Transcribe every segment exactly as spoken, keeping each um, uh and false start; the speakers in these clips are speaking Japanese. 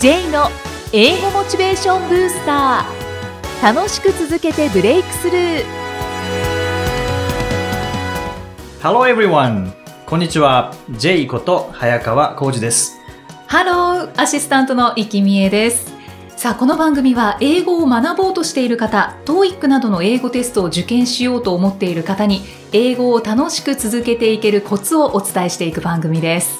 J の英語モチベーションブースター、楽しく続けてブレイクスルー。 Hello everyone、 こんにちは。 J こと早川浩二です。 Hello、 アシスタントの生きみえです。さあ、この番組は英語を学ぼうとしている方、 トーイック などの英語テストを受験しようと思っている方に英語を楽しく続けていけるコツをお伝えしていく番組です。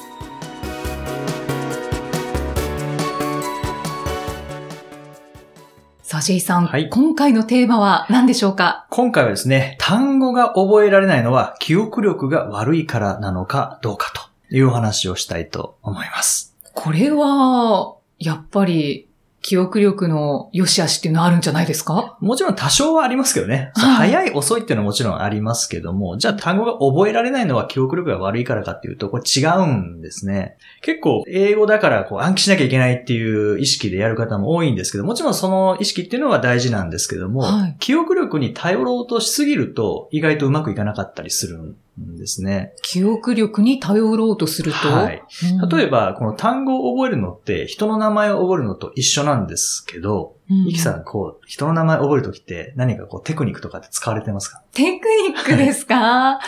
さあ、Jさん、はい、今回のテーマは何でしょうか？今回はですね、単語が覚えられないのは記憶力が悪いからなのかどうかというお話をしたいと思います。これは、やっぱり、記憶力の良し悪しっていうのはあるんじゃないですか？もちろん多少はありますけどね。早い遅いっていうのはもちろんありますけども、じゃあ単語が覚えられないのは記憶力が悪いからかっていうと、これ違うんですね。結構英語だからこう暗記しなきゃいけないっていう意識でやる方も多いんですけど、もちろんその意識っていうのは大事なんですけども、はい、記憶力に頼ろうとしすぎると意外とうまくいかなかったりするんですね。記憶力に頼ろうとすると、はい、例えばこの単語を覚えるのって人の名前を覚えるのと一緒なんですけど、うん、イキさん、こう人の名前を覚えるときって何かこうテクニックとかって使われてますか？テクニックですか？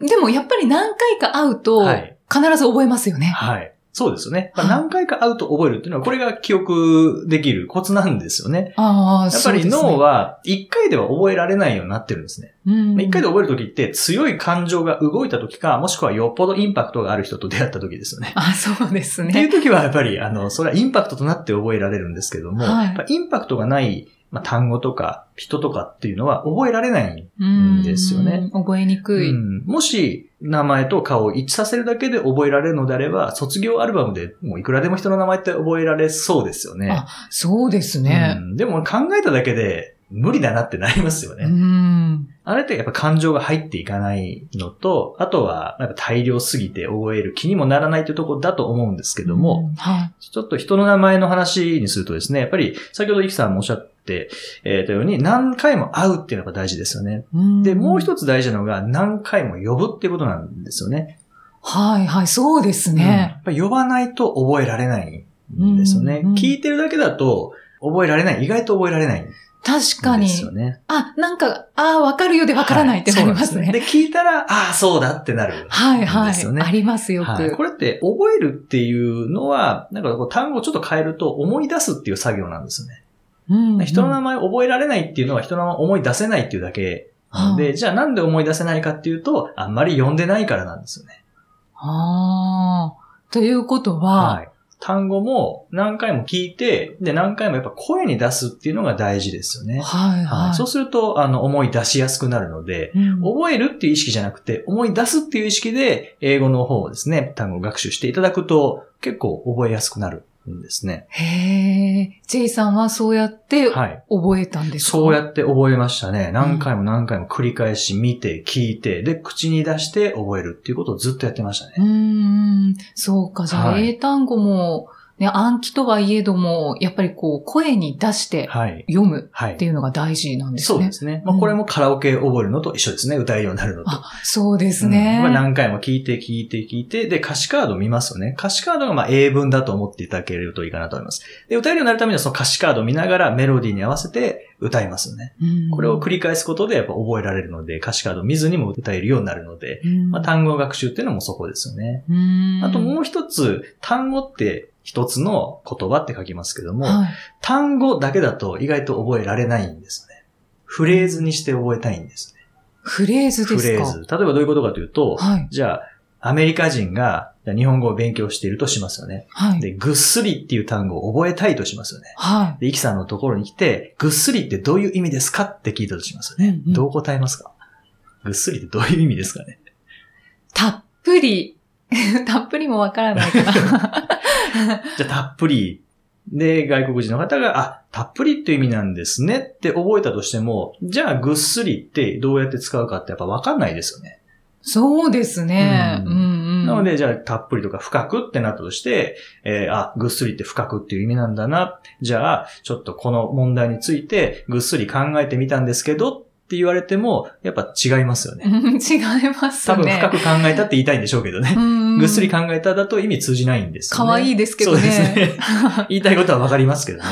でもやっぱり何回か会うと必ず覚えますよね。はい、はい、そうですよね。何回か会うと覚えるっていうのは、これが記憶できるコツなんですよね。ああ、やっぱり脳はいっかいでは覚えられないようになってるんですね。うん、いっかいで覚えるときって強い感情が動いたときか、もしくはよっぽどインパクトがある人と出会ったときですよね。あ、そうですね。っていうときはやっぱり、あの、それはインパクトとなって覚えられるんですけども、はい、やっぱインパクトがないまあ、単語とか人とかっていうのは覚えられないんですよね。覚えにくい、うん。もし名前と顔を一致させるだけで覚えられるのであれば、卒業アルバムでもういくらでも人の名前って覚えられそうですよね。あ、そうですね、うん。でも考えただけで無理だなってなりますよね。うん、あれってやっぱ感情が入っていかないのと、あとはやっぱ大量すぎて覚える気にもならないというところだと思うんですけども、うん、はい、ちょっと人の名前の話にするとですね、やっぱり先ほどイキさんもおっしゃったって、えー、というように何回も会うっていうのが大事ですよね。で、もう一つ大事なのが何回も呼ぶっていうことなんですよね。はいはい、そうですね。うん、呼ばないと覚えられないんですよね。聞いてるだけだと覚えられない、意外と覚えられないんですよね。確かに。あ、なんか、ああ、わかるようでわからないってなりますね。はい、そうですね。で、聞いたら、ああ、そうだってなるんですよね。はいはい。ありますよく、はい。これって覚えるっていうのは、なんかこう単語をちょっと変えると思い出すっていう作業なんですよね。うんうん、人の名前を覚えられないっていうのは人の名前を思い出せないっていうだけで、はあ、じゃあなんで思い出せないかっていうと、あんまり読んでないからなんですよね。ああ、ということは、はい、単語も何回も聞いて、で何回もやっぱ声に出すっていうのが大事ですよね。はいはいはい、そうするとあの思い出しやすくなるので、うん、覚えるっていう意識じゃなくて思い出すっていう意識で英語の方をですね、単語を学習していただくと結構覚えやすくなる。ですね。へー。J さんはそうやって覚えたんですか？はい、そうやって覚えましたね。何回も何回も繰り返し見て聞いて、で、口に出して覚えるっていうことをずっとやってましたね。うーん。そうか。じゃあ英単語も、ね、はい、暗記とはいえども、やっぱりこう声に出して読むっていうのが大事なんですね。はいはい、そうですね。まあ、これもカラオケ覚えるのと一緒ですね。歌えるようになるのと。あ、そうですね。うん、まあ、何回も聞いて聞いて聞いて、で、歌詞カード見ますよね。歌詞カードがまあ英文だと思っていただけるといいかなと思います。で、歌えるようになるためにはその歌詞カードを見ながらメロディーに合わせて歌いますよね。うん、これを繰り返すことでやっぱ覚えられるので、歌詞カードを見ずにも歌えるようになるので、うん、まあ、単語学習っていうのもそこですよね。うん、あともう一つ、単語って一つの言葉って書きますけども、はい、単語だけだと意外と覚えられないんですね。フレーズにして覚えたいんですね。フレーズですか？フレーズ。例えばどういうことかというと、はい、じゃあ、アメリカ人が日本語を勉強しているとしますよね。はい、で、ぐっすりっていう単語を覚えたいとしますよね。はい、で、イキさんのところに来て、ぐっすりってどういう意味ですかって聞いたとしますよね。うんうん、どう答えますか？ぐっすりってどういう意味ですかね？たっぷり。たっぷりもわからないかな。じゃあ、たっぷり。で、外国人の方が、あ、たっぷりっていう意味なんですねって覚えたとしても、じゃあ、ぐっすりってどうやって使うかってやっぱわかんないですよね。そうですね。うんうん、なので、じゃあ、たっぷりとか深くってなったとして、えー、あ、ぐっすりって深くっていう意味なんだな。じゃあ、ちょっとこの問題についてぐっすり考えてみたんですけど、ってって言われても、やっぱ違いますよね。違いますね。多分深く考えたって言いたいんでしょうけどね。ぐっすり考えただと意味通じないんですよね。可愛いですけどね。そうですね。言いたいことはわかりますけどね。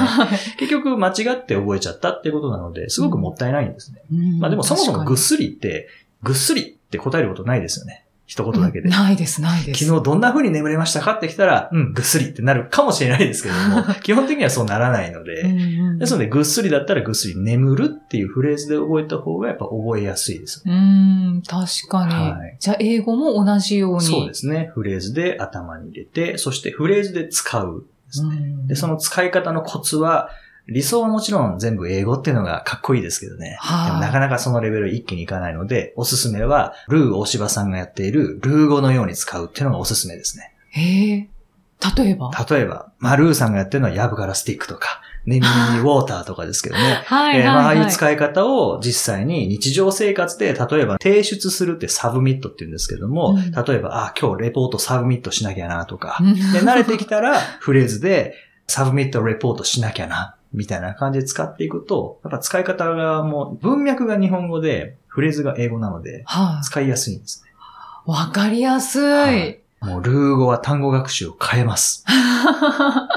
結局間違って覚えちゃったってことなので、すごくもったいないんですね。うん、まあでもそもそもぐっすりって、ぐっすりって答えることないですよね。一言だけで。ないです、ないです。昨日どんな風に眠れましたかって来たら、うん、ぐっすりってなるかもしれないですけども、基本的にはそうならないので、ですので、ぐっすりだったらぐっすり眠るっていうフレーズで覚えた方がやっぱ覚えやすいです、ね。うーん、確かに。はい、じゃあ、英語も同じように。そうですね。フレーズで頭に入れて、そしてフレーズで使うですね。で、その使い方のコツは、理想はもちろん全部英語っていうのがかっこいいですけどね。はあ、でもなかなかそのレベル一気にいかないので、おすすめは、ルー大柴さんがやっているルー語のように使うっていうのがおすすめですね。へえ。例えば例えば、まあ、ルーさんがやってるのはヤブからスティックとか、ネミネミウォーターとかですけどね。はい、えー、まあ、ああいう使い方を実際に日常生活で、例えば提出するってサブミットって言うんですけども、うん、例えば、あ、今日レポートサブミットしなきゃなとか、で、慣れてきたらフレーズでサブミットレポートしなきゃな。みたいな感じで使っていくと、やっぱ使い方がもう文脈が日本語でフレーズが英語なので、使いやすいんですね。わかりやすい。はい、もうルー語は単語学習を変えます。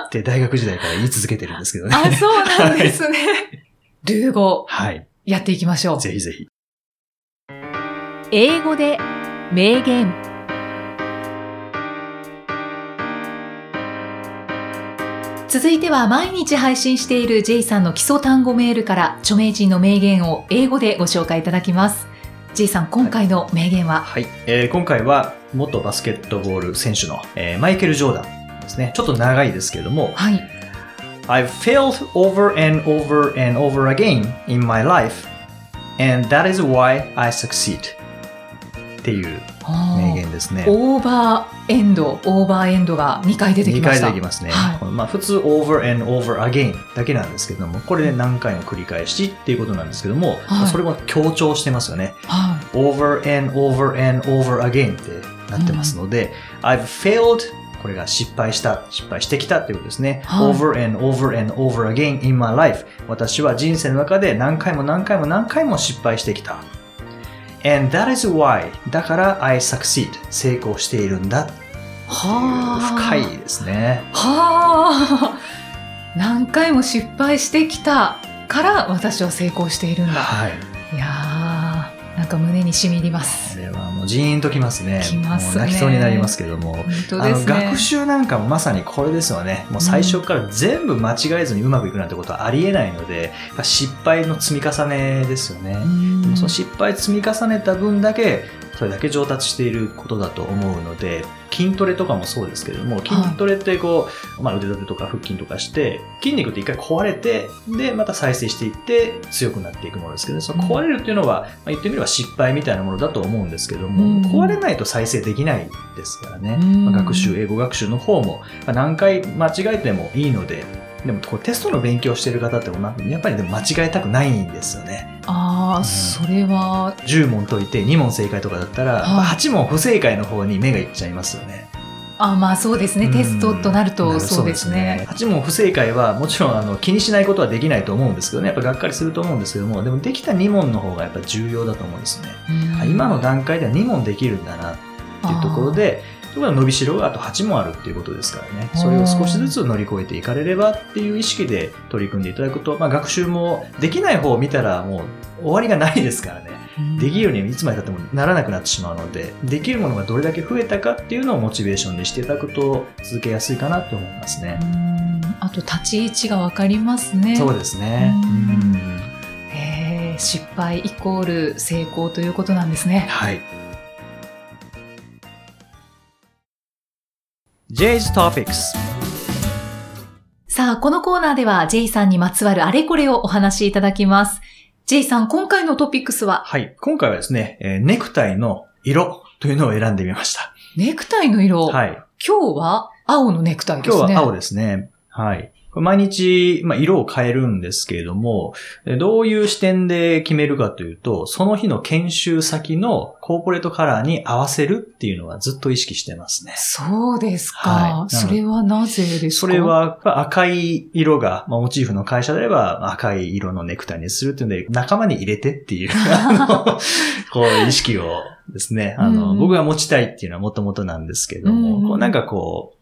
って大学時代から言い続けてるんですけどね。あ、そうなんですね。はい、ルー語。はい。やっていきましょう。ぜひぜひ。英語で名言。続いては毎日配信している J さんの基礎単語メールから著名人の名言を英語でご紹介いただきます。 J さん、今回の名言は、はいはい、えー、今回は元バスケットボール選手の、えー、マイケル・ジョーダンですね。ちょっと長いですけれども、はい、I've failed over and over and over again in my life and that is why I succeed っていう名言ですね。オーバーエンド、オーバーエンドがにかい出てきました。にかい出てきますね。はい、まあ普通 over and over again だけなんですけども、これで何回も繰り返しっていうことなんですけども、はい、それも強調してますよね。はい、over and over and over again ってなってますので、うん、I've failed これが失敗した、失敗してきたっていうことですね。はい、over and over and over again in my life 私は人生の中で何回も何回も何回も失敗してきた。And that is why だから I succeed 成功しているんだ。はあ、深いですね。はあ、何回も失敗してきたから私は成功しているんだ。はい、いやー、なんか胸にしみります。これはもうジーンときますね。きますね。もう泣きそうになりますけども、本当ですね。あの学習なんかもまさにこれですよね。もう最初から全部間違えずにうまくいくなんてことはありえないので、うん、失敗の積み重ねですよね。うん、その失敗積み重ねた分だけそれだけ上達していることだと思うので、筋トレとかもそうですけれども、筋トレってこう、まあ、腕立てとか腹筋とかして筋肉って一回壊れて、でまた再生していって強くなっていくものですけど、その壊れるっていうのは、まあ、言ってみれば失敗みたいなものだと思うんですけども、壊れないと再生できないですからね。まあ、学習英語学習の方も何回間違えてもいいので、でもこうテストの勉強してる方ってやっぱりでも間違えたくないんですよね。ああ、うん、それはじゅう問解いてに問正解とかだったら、はい、はち問不正解の方に目がいっちゃいますよね。あ、まあそうですね。テストとなるとそうですね。はち問不正解はもちろんあの気にしないことはできないと思うんですけどね。やっぱがっかりすると思うんですけども、でもできたに問の方がやっぱ重要だと思うんですね。今の段階ではに問できるんだなっていうところで、伸びしろがあとはち問あるっていうことですからね。それを少しずつ乗り越えていかれればっていう意識で取り組んでいただくと、まあ、学習もできない方を見たらもう終わりがないですからね。できるようにいつまでたってもならなくなってしまうので、できるものがどれだけ増えたかっていうのをモチベーションにしていただくと続けやすいかなと思いますね。うん、あと立ち位置が分かりますね。そうですね。うんうん、えー、失敗イコール成功ということなんですね。はい。J's Topics。 さあ、このコーナーでは J さんにまつわるあれこれをお話しいただきます。 J さん、今回のトピックスは？はい、今回はですね、えー、ネクタイの色というのを選んでみました。ネクタイの色？はい。今日は青のネクタイですね。今日は青ですね。はい。毎日、まあ、色を変えるんですけれども、どういう視点で決めるかというと、その日の研修先のコーポレートカラーに合わせるっていうのはずっと意識してますね。そうですか。はい、それはなぜですか？それは赤い色が、まあ、モチーフの会社であれば赤い色のネクタイにするっていうので、仲間に入れてっていう、あの、こう意識をですね、あの、うん、僕が持ちたいっていうのはもともとなんですけども、うん、こうなんかこう、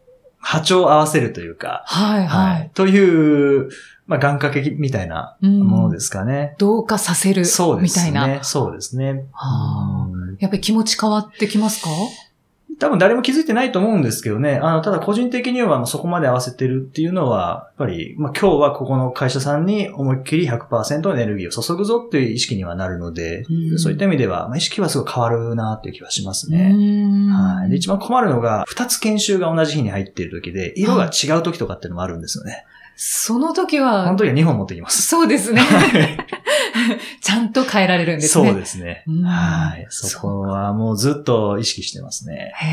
波長を合わせるというか、はいはい。はい、という、まあ、願掛けみたいなものですかね。うん、同化させるみたいな。そうですね。そうですね。はあ、うん、やっぱり気持ち変わってきますか？多分誰も気づいてないと思うんですけどね。あの、ただ個人的にはそこまで合わせてるっていうのは、やっぱり、まあ、今日はここの会社さんに思いっきり ひゃくパーセント のエネルギーを注ぐぞっていう意識にはなるので、うん、そういった意味では、まあ、意識はすごい変わるなっていう気はしますね。うん、はい。で、一番困るのが、二つ研修が同じ日に入っている時で、色が違う時とかっていうのもあるんですよね。はい、その時は。その時はにほん持ってきます。そうですね。ちゃんと変えられるんですね。そうですね。うん、はい。そこはもうずっと意識してますね。へ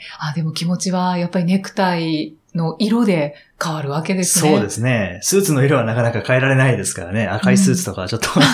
え。あ、でも気持ちはやっぱりネクタイの色で変わるわけですね。そうですね。スーツの色はなかなか変えられないですからね。赤いスーツとかはちょっと、うん、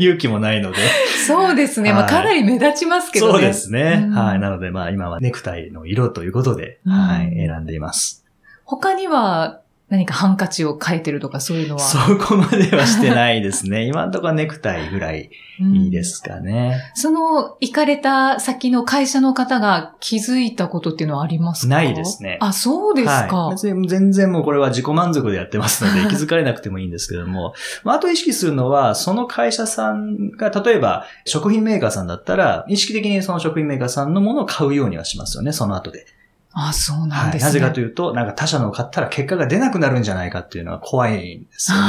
勇気もないので。そうですね。まあかなり目立ちますけどね。そうですね。うん、はい。なのでまあ今はネクタイの色ということで、うん、はい、選んでいます。他には、何かハンカチを変えてるとかそういうのはそこまではしてないですね。今のところネクタイぐらいいいですかね。うん、その行かれた先の会社の方が気づいたことっていうのはありますか？ないですね。あ、そうですか。はい、別に全然もうこれは自己満足でやってますので気づかれなくてもいいんですけども、まあ、あと意識するのはその会社さんが例えば食品メーカーさんだったら意識的にその食品メーカーさんのものを買うようにはしますよね。その後で。ああ、そうなんですね。はい。なぜかというと、なんか他社のを買ったら結果が出なくなるんじゃないかっていうのは怖いんですよね。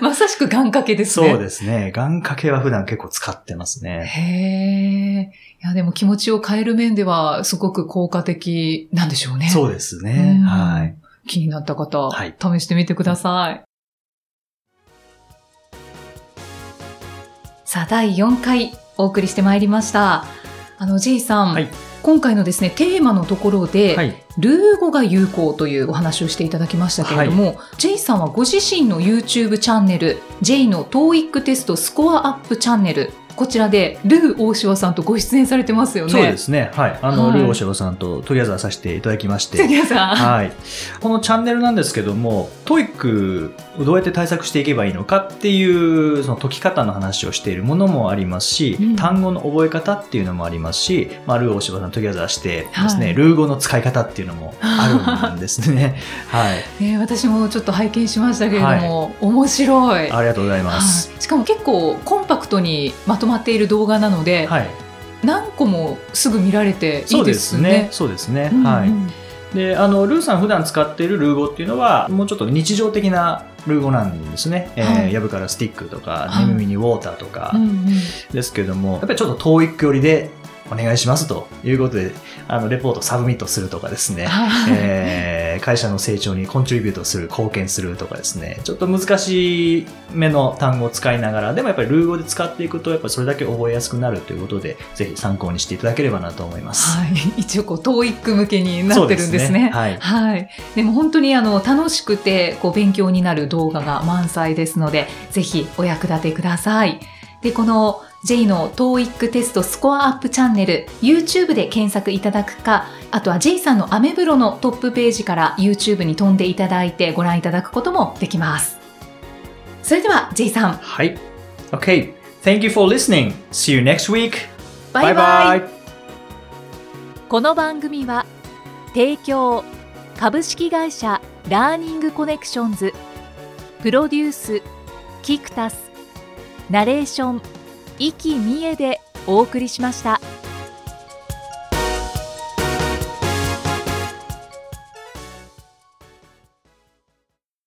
まさしく願掛けですね。そうですね。願掛けは普段結構使ってますね。へえ。いや、でも気持ちを変える面ではすごく効果的なんでしょうね。そうですね。はい。気になった方、はい、試してみてください。さあ、だいよんかいお送りしてまいりました。あの、J さん。はい。今回のですね、テーマのところで、はい、ルー語が有効というお話をしていただきましたけれども、はい、J さんはご自身の YouTube チャンネル J の トーイック テストスコアアップチャンネル、こちらでルー大柴さんとご出演されてますよね。そうですね。はい。あの、はい、ルー大柴さんとトリアザーさせていただきまして。トリアザー。はい。このチャンネルなんですけども、トーイック をどうやって対策していけばいいのかっていう、その解き方の話をしているものもありますし、うん、単語の覚え方っていうのもありますし、まあ、ルー大柴さんとトリアザーしてですね、はい、ルー語の使い方っていうのもあるんですね。はい。ね、私もちょっと拝見しましたけれども、はい、面白い。ありがとうございます。はい、しかも結構コンパクトにまと止まっている動画なので、はい、何個もすぐ見られていいですね。そうですね。で、あの、ルーさん普段使っているルー語っていうのはもうちょっと日常的なルー語なんですね。はい、えー、やぶからスティックとか、はい、眠みにウォーターとかですけども、やっぱりちょっと遠い距離でお願いしますということで、あの、レポートサブミットするとかですね、えー、会社の成長にコントリビュートする、貢献するとかですね、ちょっと難しい目の単語を使いながら、でもやっぱりルー語で使っていくと、やっぱりそれだけ覚えやすくなるということで、ぜひ参考にしていただければなと思います。はい、一応こう、トーイック 向けになってるんですね。そうですね。はい。はい。でも本当にあの、楽しくてこう勉強になる動画が満載ですので、ぜひお役立てください。で、このJ の トーイック テストスコアアップチャンネル YouTube で検索いただくか、あとは J さんのアメブロのトップページから YouTube に飛んでいただいてご覧いただくこともできます。それでは J さん、はい、 OK。 Thank you for listening. See you next week. Bye bye. この番組は提供株式会社 Learning Connections プロデュースキクタスナレーション生きみえでお送りしました。